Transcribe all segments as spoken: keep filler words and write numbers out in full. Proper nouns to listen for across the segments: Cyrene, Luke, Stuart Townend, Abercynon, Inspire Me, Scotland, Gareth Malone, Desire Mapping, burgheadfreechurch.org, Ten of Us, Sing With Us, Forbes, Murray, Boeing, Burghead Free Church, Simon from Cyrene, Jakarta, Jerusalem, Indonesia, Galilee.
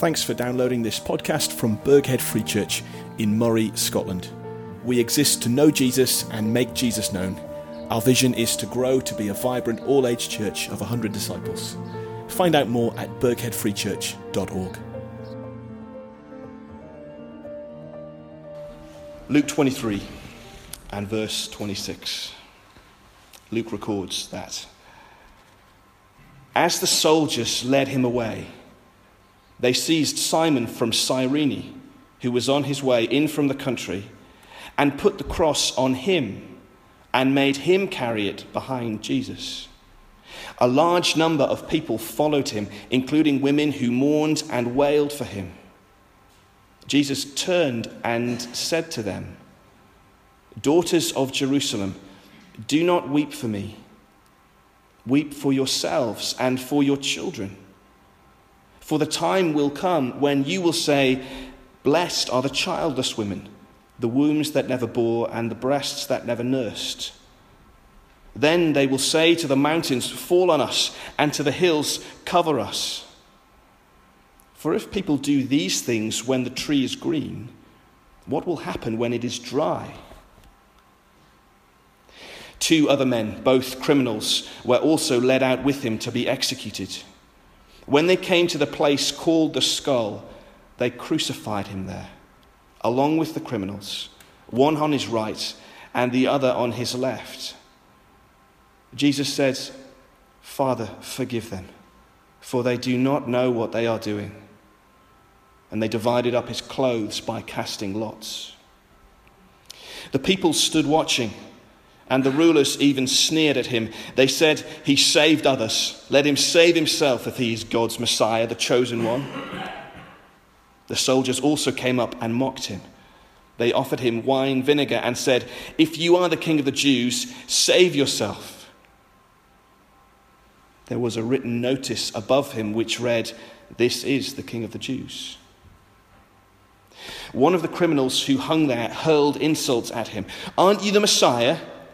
Thanks for downloading this podcast from Burghead Free Church in Murray, Scotland. We exist to know Jesus and make Jesus known. Our vision is to grow to be a vibrant all-age church of one hundred disciples. Find out more at burghead free church dot org. Luke twenty-three and verse twenty-six. Luke records that as the soldiers led him away, they seized Simon from Cyrene, who was on his way in from the country, and put the cross on him and made him carry it behind Jesus. A large number of people followed him, including women who mourned and wailed for him. Jesus turned and said to them, "Daughters of Jerusalem, do not weep for me. Weep for yourselves and for your children. For the time will come when you will say, 'Blessed are the childless women, the wombs that never bore and the breasts that never nursed.' Then they will say to the mountains, 'Fall on us,' and to the hills, 'Cover us.' For if people do these things when the tree is green, what will happen when it is dry?" Two other men, both criminals, were also led out with him to be executed. When they came to the place called the Skull, they crucified him there, along with the criminals, one on his right and the other on his left. Jesus said, "Father, forgive them, for they do not know what they are doing." And they divided up his clothes by casting lots. The people stood watching, and the rulers even sneered at him. They said, "He saved others. Let him save himself if he is God's Messiah, the chosen one." The soldiers also came up and mocked him. They offered him wine vinegar and said, "If you are the king of the Jews, save yourself." There was a written notice above him which read, "This is the King of the Jews." One of the criminals who hung there hurled insults at him. "Aren't you the Messiah?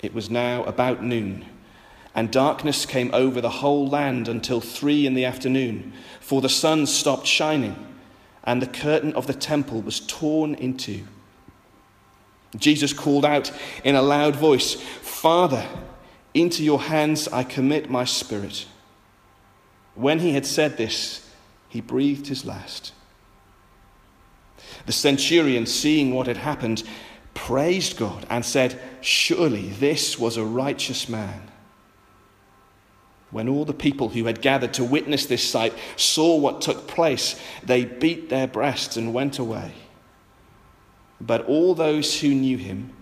It was now about noon, and darkness came over the whole land until three in the afternoon, for the sun stopped shining, and the curtain of the temple was torn in two. Jesus called out in a loud voice, "Father, into your hands I commit my spirit." When he had said this, he breathed his last. The centurion, seeing what had happened, praised God and said, "Surely this was a righteous man." When all the people who had gathered to witness this sight saw what took place, they beat their breasts and went away. But all those who knew him,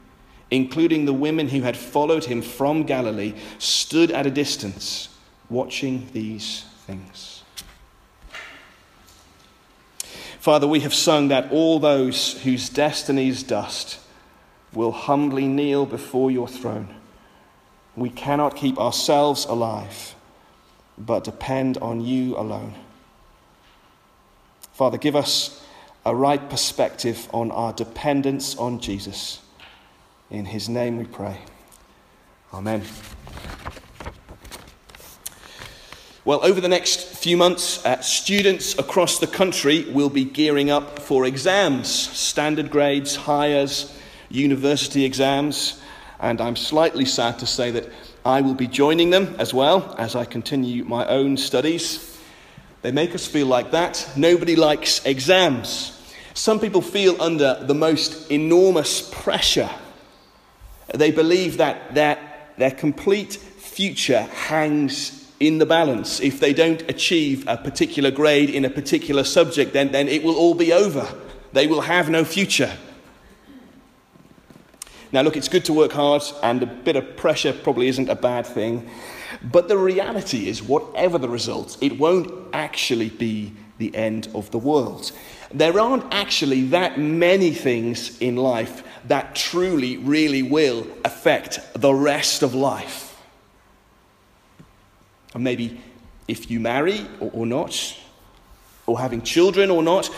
including the women who had followed him from Galilee, stood at a distance watching these things. Father, we have sung that all those whose destiny's dust will humbly kneel before your throne. We cannot keep ourselves alive, but depend on you alone. Father, give us a right perspective on our dependence on Jesus. In his name we pray. Amen. Well, over the next few months, uh, students across the country will be gearing up for exams, standard grades, highers, university exams. And I'm slightly sad to say that I will be joining them as well as I continue my own studies. They make us feel like that. Nobody likes exams. Some people feel under the most enormous pressure. They believe that their, their complete future hangs in the balance. If they don't achieve a particular grade in a particular subject, then, then it will all be over. They will have no future. Now, look, it's good to work hard, and a bit of pressure probably isn't a bad thing. But the reality is, whatever the result, it won't actually be the end of the world. There aren't actually that many things in life that truly, really will affect the rest of life. And maybe if you marry or, or not, or having children or not,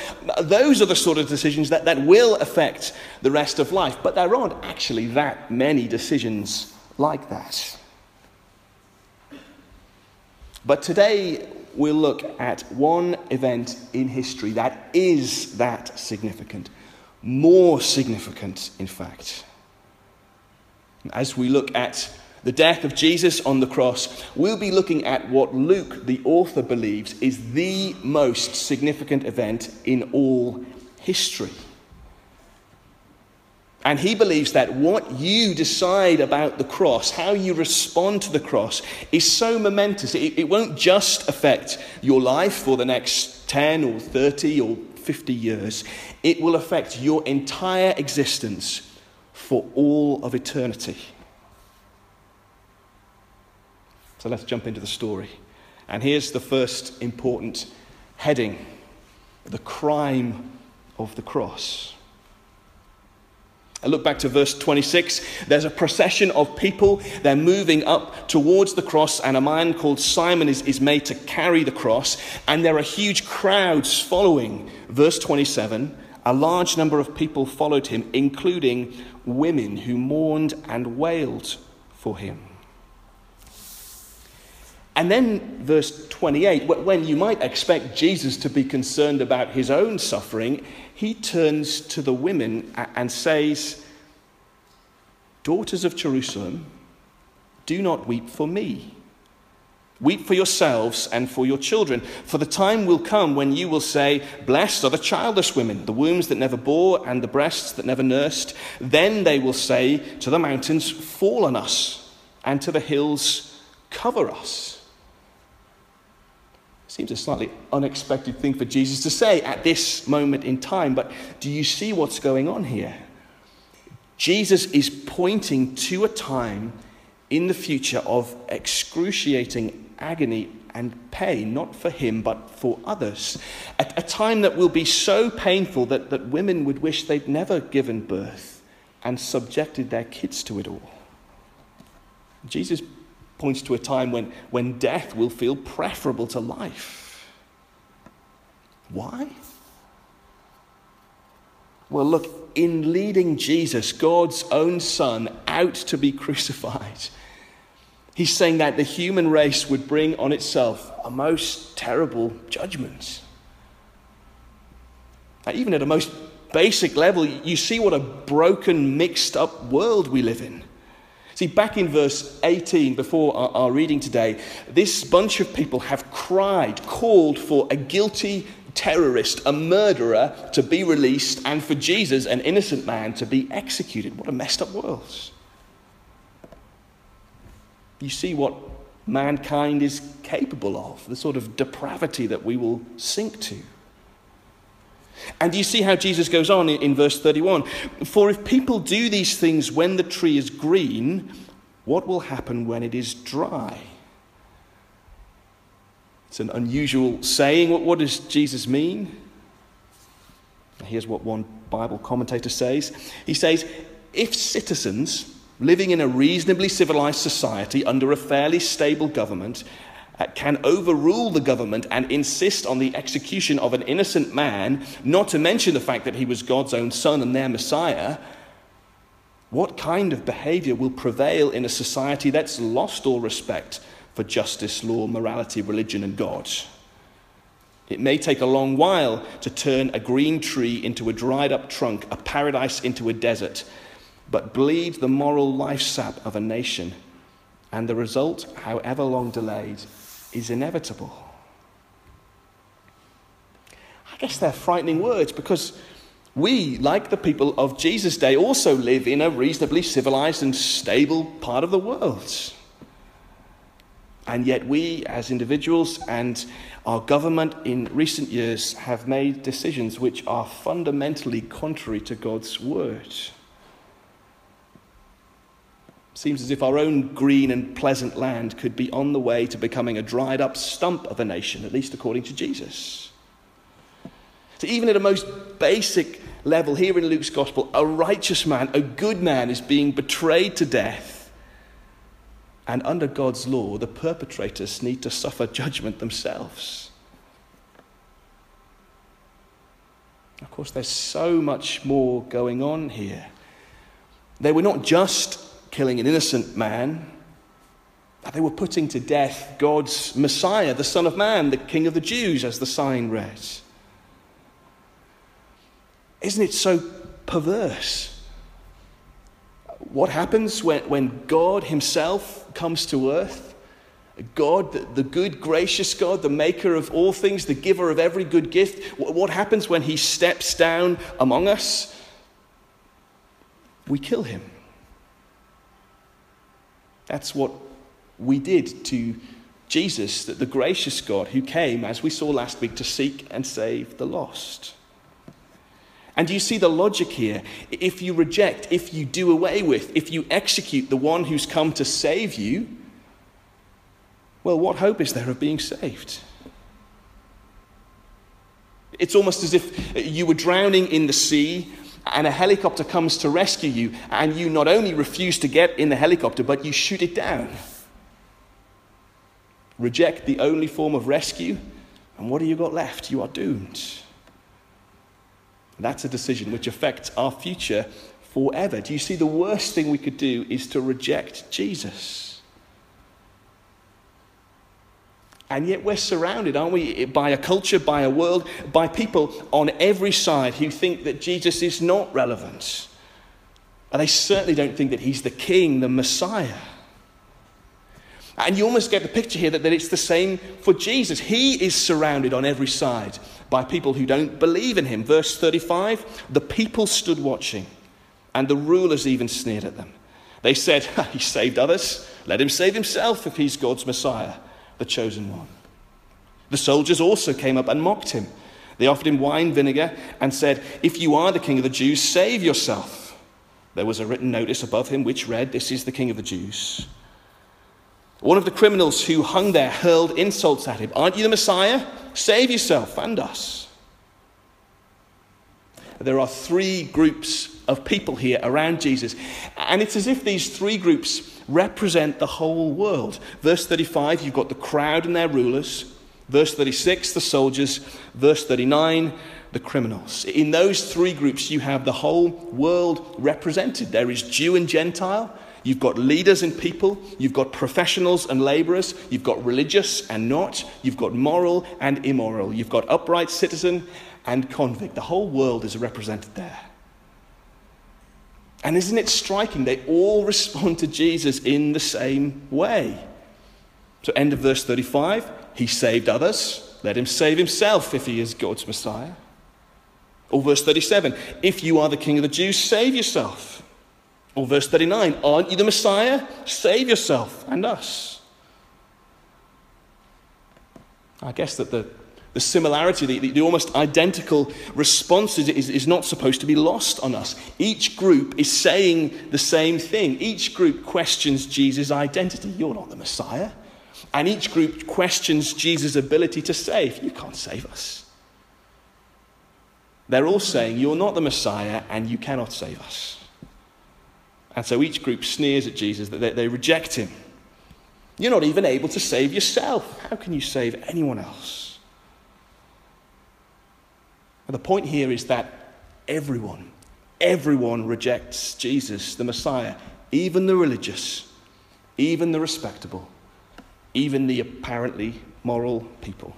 those are the sort of decisions that, that will affect the rest of life. But there aren't actually that many decisions like that. But today, we'll look at one event in history that is that significant. More significant, in fact. As we look at the death of Jesus on the cross, we'll be looking at what Luke, the author, believes is the most significant event in all history. And he believes that what you decide about the cross, how you respond to the cross, is so momentous. It, it won't just affect your life for the next ten or thirty or fifty years. It will affect your entire existence for all of eternity. So let's jump into the story. And here's the first important heading: the crime of the cross. I look back to verse twenty-six. There's a procession of people. They're moving up towards the cross, and a man called Simon is, is made to carry the cross. And there are huge crowds following. Verse twenty-seven, a large number of people followed him, including women who mourned and wailed for him. And then verse twenty-eight, when you might expect Jesus to be concerned about his own suffering, he turns to the women and says, "Daughters of Jerusalem, do not weep for me. Weep for yourselves and for your children. For the time will come when you will say, 'Blessed are the childless women, the wombs that never bore and the breasts that never nursed.' Then they will say to the mountains, 'Fall on us,' and to the hills, 'Cover us.'" Seems a slightly unexpected thing for Jesus to say at this moment in time, but do you see what's going on here? Jesus is pointing to a time in the future of excruciating agony and pain, not for him, but for others. A, a time that will be so painful that, that women would wish they'd never given birth and subjected their kids to it all. Jesus points to a time when, when death will feel preferable to life. Why? Well, look, in leading Jesus, God's own Son, out to be crucified, he's saying that the human race would bring on itself a most terrible judgment. Now, even at a most basic level, you see what a broken, mixed-up world we live in. See, back in verse eighteen, before our, our reading today, this bunch of people have cried, called for a guilty terrorist, a murderer, to be released, and for Jesus, an innocent man, to be executed. What a messed up world. You see what mankind is capable of, the sort of depravity that we will sink to. And you see how Jesus goes on in verse thirty-one. "For if people do these things when the tree is green, what will happen when it is dry?" It's an unusual saying. What, what does Jesus mean? Here's what one Bible commentator says. He says, if citizens living in a reasonably civilized society under a fairly stable government can overrule the government and insist on the execution of an innocent man, not to mention the fact that he was God's own Son and their Messiah, what kind of behavior will prevail in a society that's lost all respect for justice, law, morality, religion, and God? It may take a long while to turn a green tree into a dried-up trunk, a paradise into a desert, but bleed the moral life sap of a nation, and the result, however long delayed, is inevitable. I guess they're frightening words, because we, like the people of Jesus' day, also live in a reasonably civilized and stable part of the world. And yet we, as individuals and our government in recent years, have made decisions which are fundamentally contrary to God's word. Seems as if our own green and pleasant land could be on the way to becoming a dried-up stump of a nation, at least according to Jesus. So even at a most basic level, here in Luke's gospel, a righteous man, a good man, is being betrayed to death. And under God's law, the perpetrators need to suffer judgment themselves. Of course, there's so much more going on here. They were not just killing an innocent man. They were putting to death God's Messiah, the Son of Man, the King of the Jews, as the sign read. Isn't it so perverse? What happens when, when God himself comes to earth? God, the, the good, gracious God, the maker of all things, the giver of every good gift. What, what happens when he steps down among us? We kill him. That's what we did to Jesus, that the gracious God who came, as we saw last week, to seek and save the lost. And you see the logic here. If you reject, if you do away with, if you execute the one who's come to save you, well, what hope is there of being saved? It's almost as if you were drowning in the sea and a helicopter comes to rescue you, and you not only refuse to get in the helicopter, but you shoot it down. Reject the only form of rescue, and what have you got left? You are doomed. That's a decision which affects our future forever. Do you see, the worst thing we could do is to reject Jesus. And yet we're surrounded, aren't we, by a culture, by a world, by people on every side who think that Jesus is not relevant. And they certainly don't think that he's the King, the Messiah. And you almost get the picture here that, that it's the same for Jesus. He is surrounded on every side by people who don't believe in him. Verse thirty-five, the people stood watching, and the rulers even sneered at them. They said, he saved others, let him save himself if he's God's Messiah, the chosen one. The soldiers also came up and mocked him. They offered him wine vinegar and said, if you are the King of the Jews, save yourself. There was a written notice above him which read, this is the King of the Jews. One of the criminals who hung there hurled insults at him. Aren't you the Messiah? Save yourself and us. There are three groups of people here around Jesus. And it's as if these three groups represent the whole world. Verse thirty-five, you've got the crowd and their rulers. Verse thirty-six, the soldiers. Verse thirty-nine, the criminals. In those three groups, you have the whole world represented. There is Jew and Gentile. You've got leaders and people. You've got professionals and laborers. You've got religious and not. You've got moral and immoral. You've got upright citizen and convict. The whole world is represented there. And isn't it striking? They all respond to Jesus in the same way. So end of verse thirty-five, he saved others. Let him save himself if he is God's Messiah. Or verse thirty-seven, if you are the King of the Jews, save yourself. Or verse thirty-nine, aren't you the Messiah? Save yourself and us. I guess that the, the similarity, the, the almost identical responses is, is not supposed to be lost on us. Each group is saying the same thing. Each group questions Jesus' identity. You're not the Messiah. And each group questions Jesus' ability to save. You can't save us. They're all saying, you're not the Messiah and you cannot save us. And so each group sneers at Jesus, that they, they reject him. You're not even able to save yourself. How can you save anyone else? And the point here is that everyone, everyone rejects Jesus, the Messiah, even the religious, even the respectable, even the apparently moral people.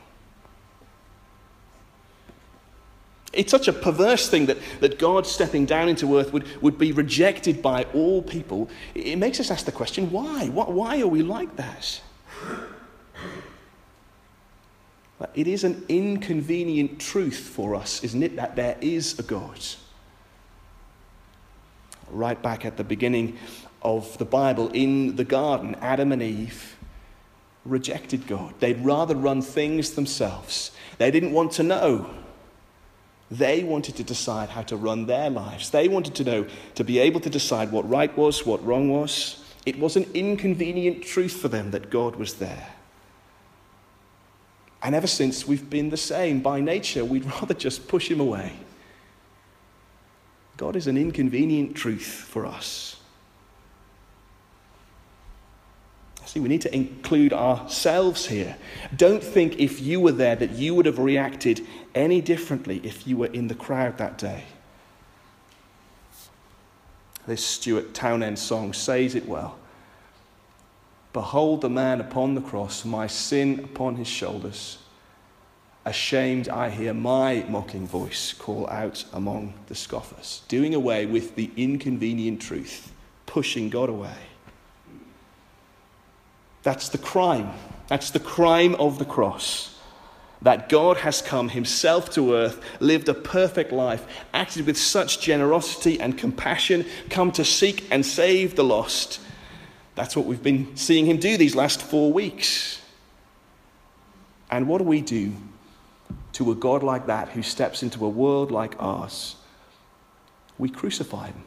It's such a perverse thing that, that God stepping down into earth would, would be rejected by all people. It makes us ask the question, why? Why are we like that? It is an inconvenient truth for us, isn't it, that there is a God. Right back at the beginning of the Bible, in the garden, Adam and Eve rejected God. They'd rather run things themselves. They didn't want to know. They wanted to decide how to run their lives. They wanted to know, to be able to decide what right was, what wrong was. It was an inconvenient truth for them that God was there. And ever since, we've been the same. By nature, we'd rather just push him away. God is an inconvenient truth for us. See, we need to include ourselves here. Don't think if you were there that you would have reacted any differently if you were in the crowd that day. This Stuart Townend song says it well. Behold the man upon the cross, my sin upon his shoulders. Ashamed, I hear my mocking voice call out among the scoffers. Doing away with the inconvenient truth, pushing God away. That's the crime. That's the crime of the cross. That God has come himself to earth, lived a perfect life, acted with such generosity and compassion, come to seek and save the lost. That's what we've been seeing him do these last four weeks. And what do we do to a God like that who steps into a world like ours? We crucify him.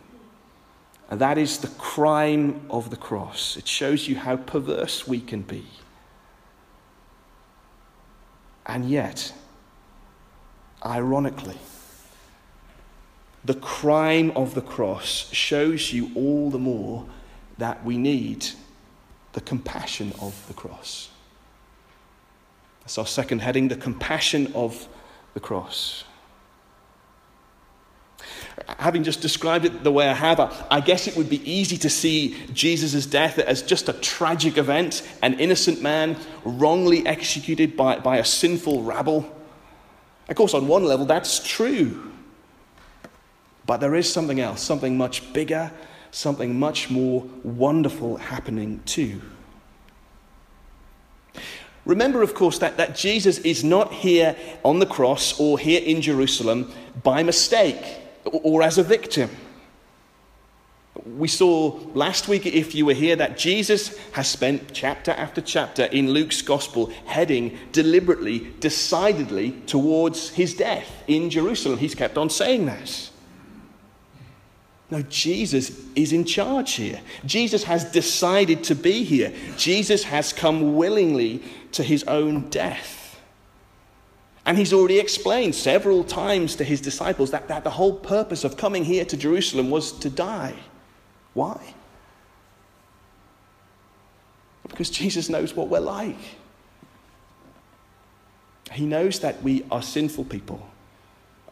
And that is the crime of the cross. It shows you how perverse we can be. And yet, ironically, the crime of the cross shows you all the more that we need the compassion of the cross. That's our second heading, the compassion of the cross. Having just described it the way I have, I guess it would be easy to see Jesus' death as just a tragic event, an innocent man wrongly executed by, by a sinful rabble. Of course, on one level, that's true. But there is something else, something much bigger, something much more wonderful happening too. Remember, of course, that, that Jesus is not here on the cross or here in Jerusalem by mistake or as a victim. We saw last week, if you were here, that Jesus has spent chapter after chapter in Luke's gospel heading deliberately, decidedly towards his death in Jerusalem. He's kept on saying that. No, Jesus is in charge here. Jesus has decided to be here. Jesus has come willingly to his own death. And he's already explained several times to his disciples that, that the whole purpose of coming here to Jerusalem was to die. Why? Because Jesus knows what we're like. He knows that we are sinful people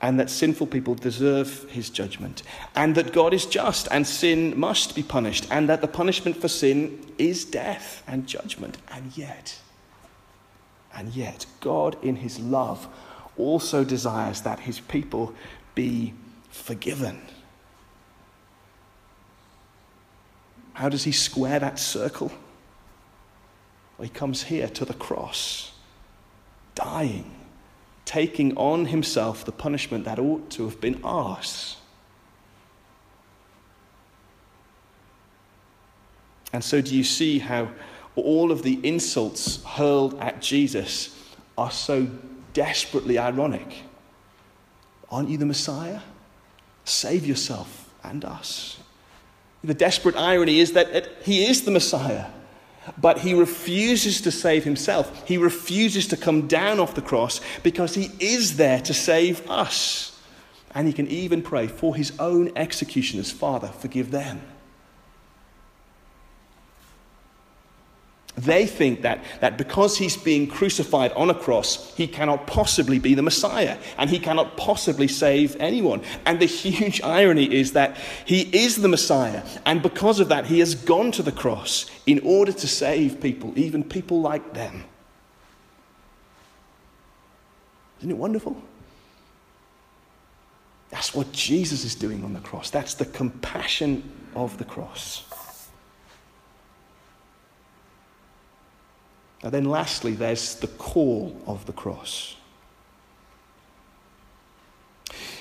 and that sinful people deserve his judgment and that God is just and sin must be punished and that the punishment for sin is death and judgment. And yet... And yet, God in his love also desires that his people be forgiven. How does he square that circle? Well, he comes here to the cross, dying, taking on himself the punishment that ought to have been ours. And so do you see how all of the insults hurled at Jesus are so desperately ironic? Aren't you the Messiah? Save yourself and us. The desperate irony is that it, he is the Messiah, but he refuses to save himself. He refuses to come down off the cross because he is there to save us. And he can even pray for his own executioners, Father, forgive them. They think that, that because he's being crucified on a cross, he cannot possibly be the Messiah, and he cannot possibly save anyone. And the huge irony is that he is the Messiah, and because of that, he has gone to the cross in order to save people, even people like them. Isn't it wonderful? That's what Jesus is doing on the cross. That's the compassion of the cross. Now then lastly, there's the call of the cross.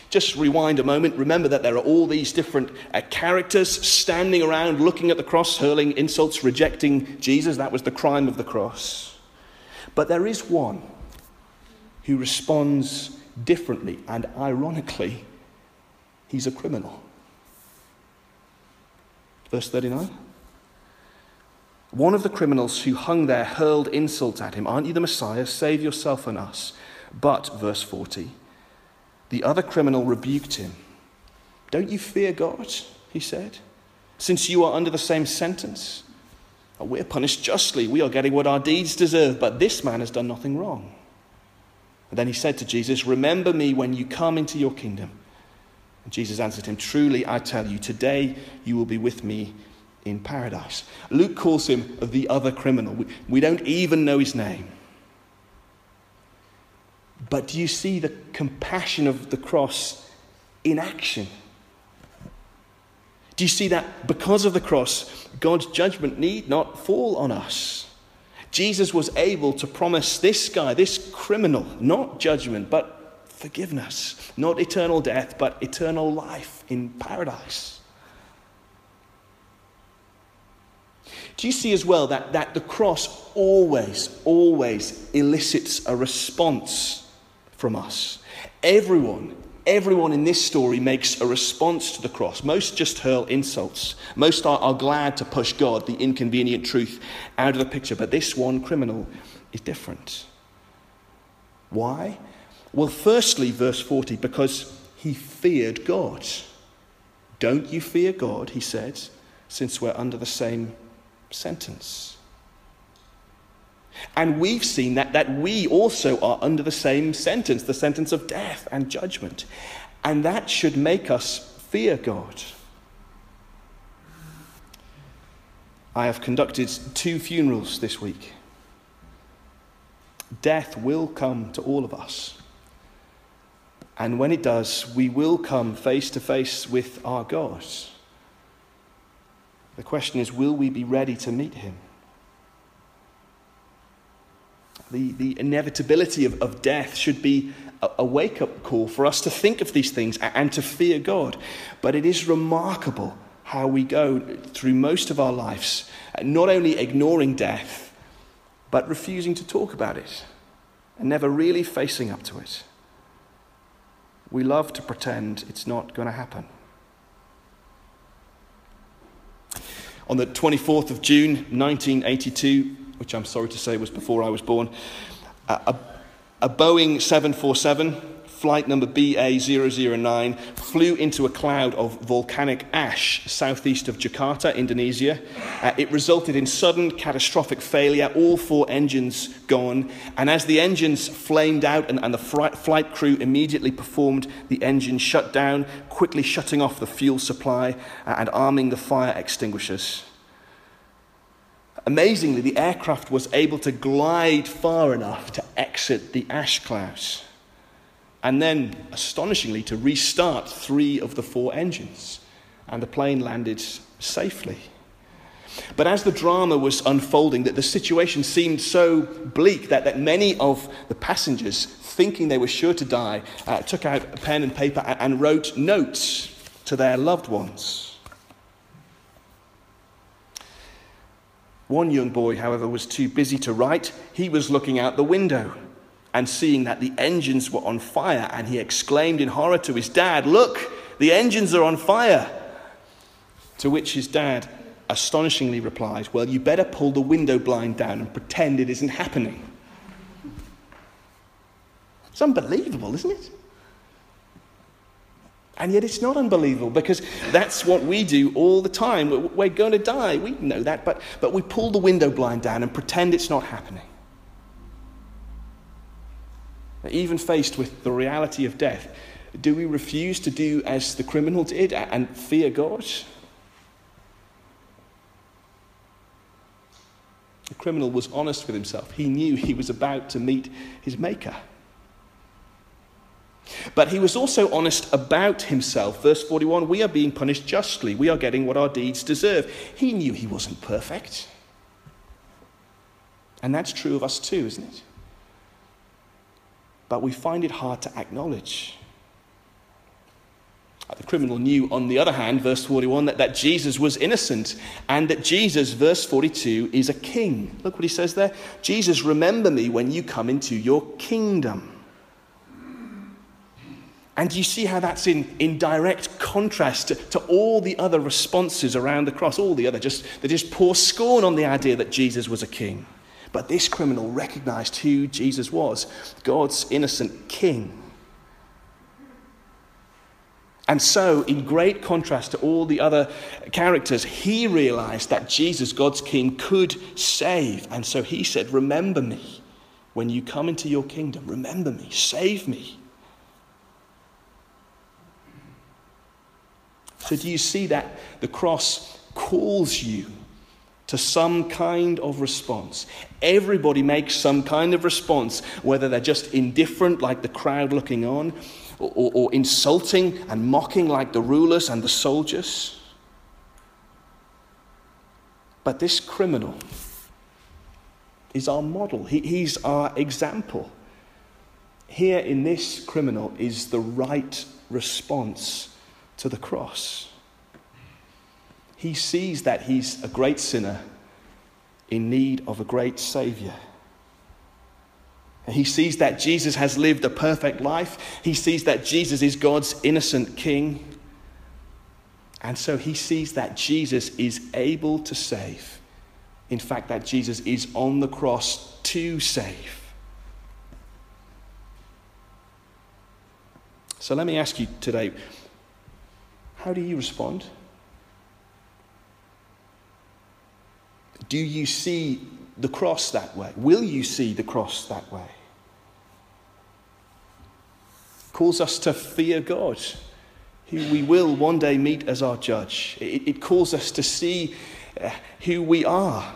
Just rewind a moment. Remember that there are all these different uh, characters standing around, looking at the cross, hurling insults, rejecting Jesus. That was the crime of the cross. But there is one who responds differently, and ironically, he's a criminal. Verse thirty-nine. One of the criminals who hung there hurled insults at him. "Aren't you the Messiah? Save yourself and us." But, verse forty, the other criminal rebuked him. "Don't you fear God," he said, "since you are under the same sentence? We're punished justly. We are getting what our deeds deserve, but this man has done nothing wrong." And then he said to Jesus, "Remember me when you come into your kingdom." And Jesus answered him, "Truly, I tell you, today you will be with me in paradise." Luke calls him the other criminal. We don't even know his name. But do you see the compassion of the cross in action? Do you see that because of the cross, God's judgment need not fall on us? Jesus was able to promise this guy, this criminal, not judgment, but forgiveness. Not eternal death, but eternal life in paradise. Do you see as well that, that the cross always, always elicits a response from us? Everyone, everyone in this story makes a response to the cross. Most just hurl insults. Most are, are glad to push God, the inconvenient truth, out of the picture. But this one criminal is different. Why? Well, firstly, verse forty, because he feared God. "Don't you fear God," he said, "since we're under the same sentence." And we've seen that, that we also are under the same sentence, the sentence of death and judgment. And that should make us fear God. I have conducted two funerals this week. Death will come to all of us. And when it does, we will come face to face with our God. The question is, will we be ready to meet him? The, the inevitability of, of death should be a, a wake-up call for us to think of these things and, and to fear God. But it is remarkable how we go through most of our lives, not only ignoring death, but refusing to talk about it and never really facing up to it. We love to pretend it's not going to happen. On the twenty-fourth of June, nineteen eighty-two, which I'm sorry to say was before I was born, a, a Boeing seven forty-seven, flight number B A zero zero nine, flew into a cloud of volcanic ash southeast of Jakarta, Indonesia. Uh, it resulted in sudden catastrophic failure, all four engines gone. And as the engines flamed out and, and the fr- flight crew immediately performed the engine shutdown, quickly shutting off the fuel supply uh, and arming the fire extinguishers. Amazingly, the aircraft was able to glide far enough to exit the ash clouds and then, astonishingly, to restart three of the four engines, and the plane landed safely. But as the drama was unfolding, that the situation seemed so bleak that, that many of the passengers, thinking they were sure to die, uh, took out a pen and paper and, and wrote notes to their loved ones. One young boy, however, was too busy to write. He was looking out the window and seeing that the engines were on fire, and he exclaimed in horror to his dad, "Look, the engines are on fire!" To which his dad astonishingly replied, "Well, you better pull the window blind down and pretend it isn't happening." It's unbelievable, isn't it? And yet it's not unbelievable, because that's what we do all the time. We're going to die. We know that, but, but we pull the window blind down and pretend it's not happening. Even faced with the reality of death, do we refuse to do as the criminal did and fear God? The criminal was honest with himself. He knew he was about to meet his maker. But he was also honest about himself. Verse forty-one, "We are being punished justly. We are getting what our deeds deserve." He knew he wasn't perfect. And that's true of us too, isn't it? But we find it hard to acknowledge. The criminal knew, on the other hand, verse forty-one, that, that Jesus was innocent, and that Jesus, verse forty-two, is a king. Look what he says there. "Jesus, remember me when you come into your kingdom." And you see how that's in, in direct contrast to, to all the other responses around the cross, all the other, just they just pour scorn on the idea that Jesus was a king. But this criminal recognized who Jesus was, God's innocent king. And so, in great contrast to all the other characters, he realized that Jesus, God's king, could save. And so he said, remember me when you come into your kingdom. Remember me, save me. So do you see that the cross calls you to some kind of response? Everybody makes some kind of response, whether they're just indifferent like the crowd looking on, or, or, or insulting and mocking like the rulers and the soldiers. But this criminal is our model. He, he's our example. Here in this criminal is the right response to the cross. He sees that he's a great sinner in need of a great Saviour. And he sees that Jesus has lived a perfect life. He sees that Jesus is God's innocent King. And so he sees that Jesus is able to save. In fact, that Jesus is on the cross to save. So let me ask you today, how do you respond? Do you see the cross that way? Will you see the cross that way? It calls us to fear God, who we will one day meet as our judge. It, it calls us to see uh, who we are,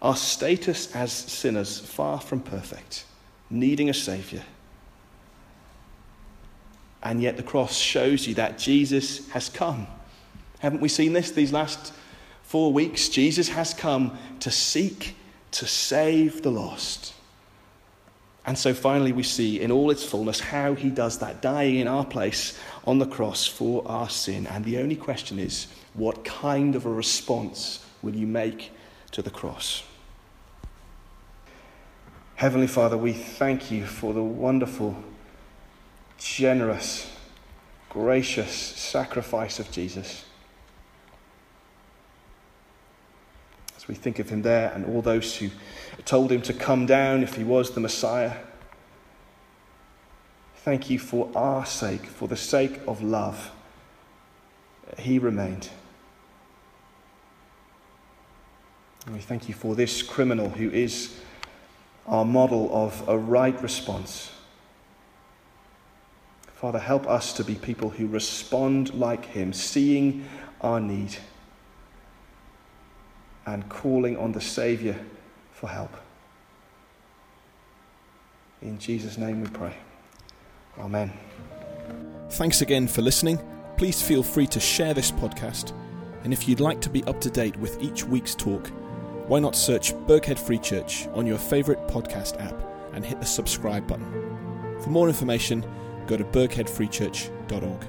our status as sinners, far from perfect, needing a Saviour. And yet the cross shows you that Jesus has come. Haven't we seen this these last Four weeks, Jesus has come to seek, to save the lost. And so finally we see in all its fullness how he does that, dying in our place on the cross for our sin. And the only question is, what kind of a response will you make to the cross? Heavenly Father, we thank you for the wonderful, generous, gracious sacrifice of Jesus. As we think of him there and all those who told him to come down if he was the Messiah. Thank you for our sake, for the sake of love. He remained. And we thank you for this criminal who is our model of a right response. Father, help us to be people who respond like him, seeing our need and calling on the Saviour for help. In Jesus' name we pray. Amen. Thanks again for listening. Please feel free to share this podcast. And if you'd like to be up to date with each week's talk, why not search Burghead Free Church on your favourite podcast app and hit the subscribe button. For more information, go to burghead free church dot org.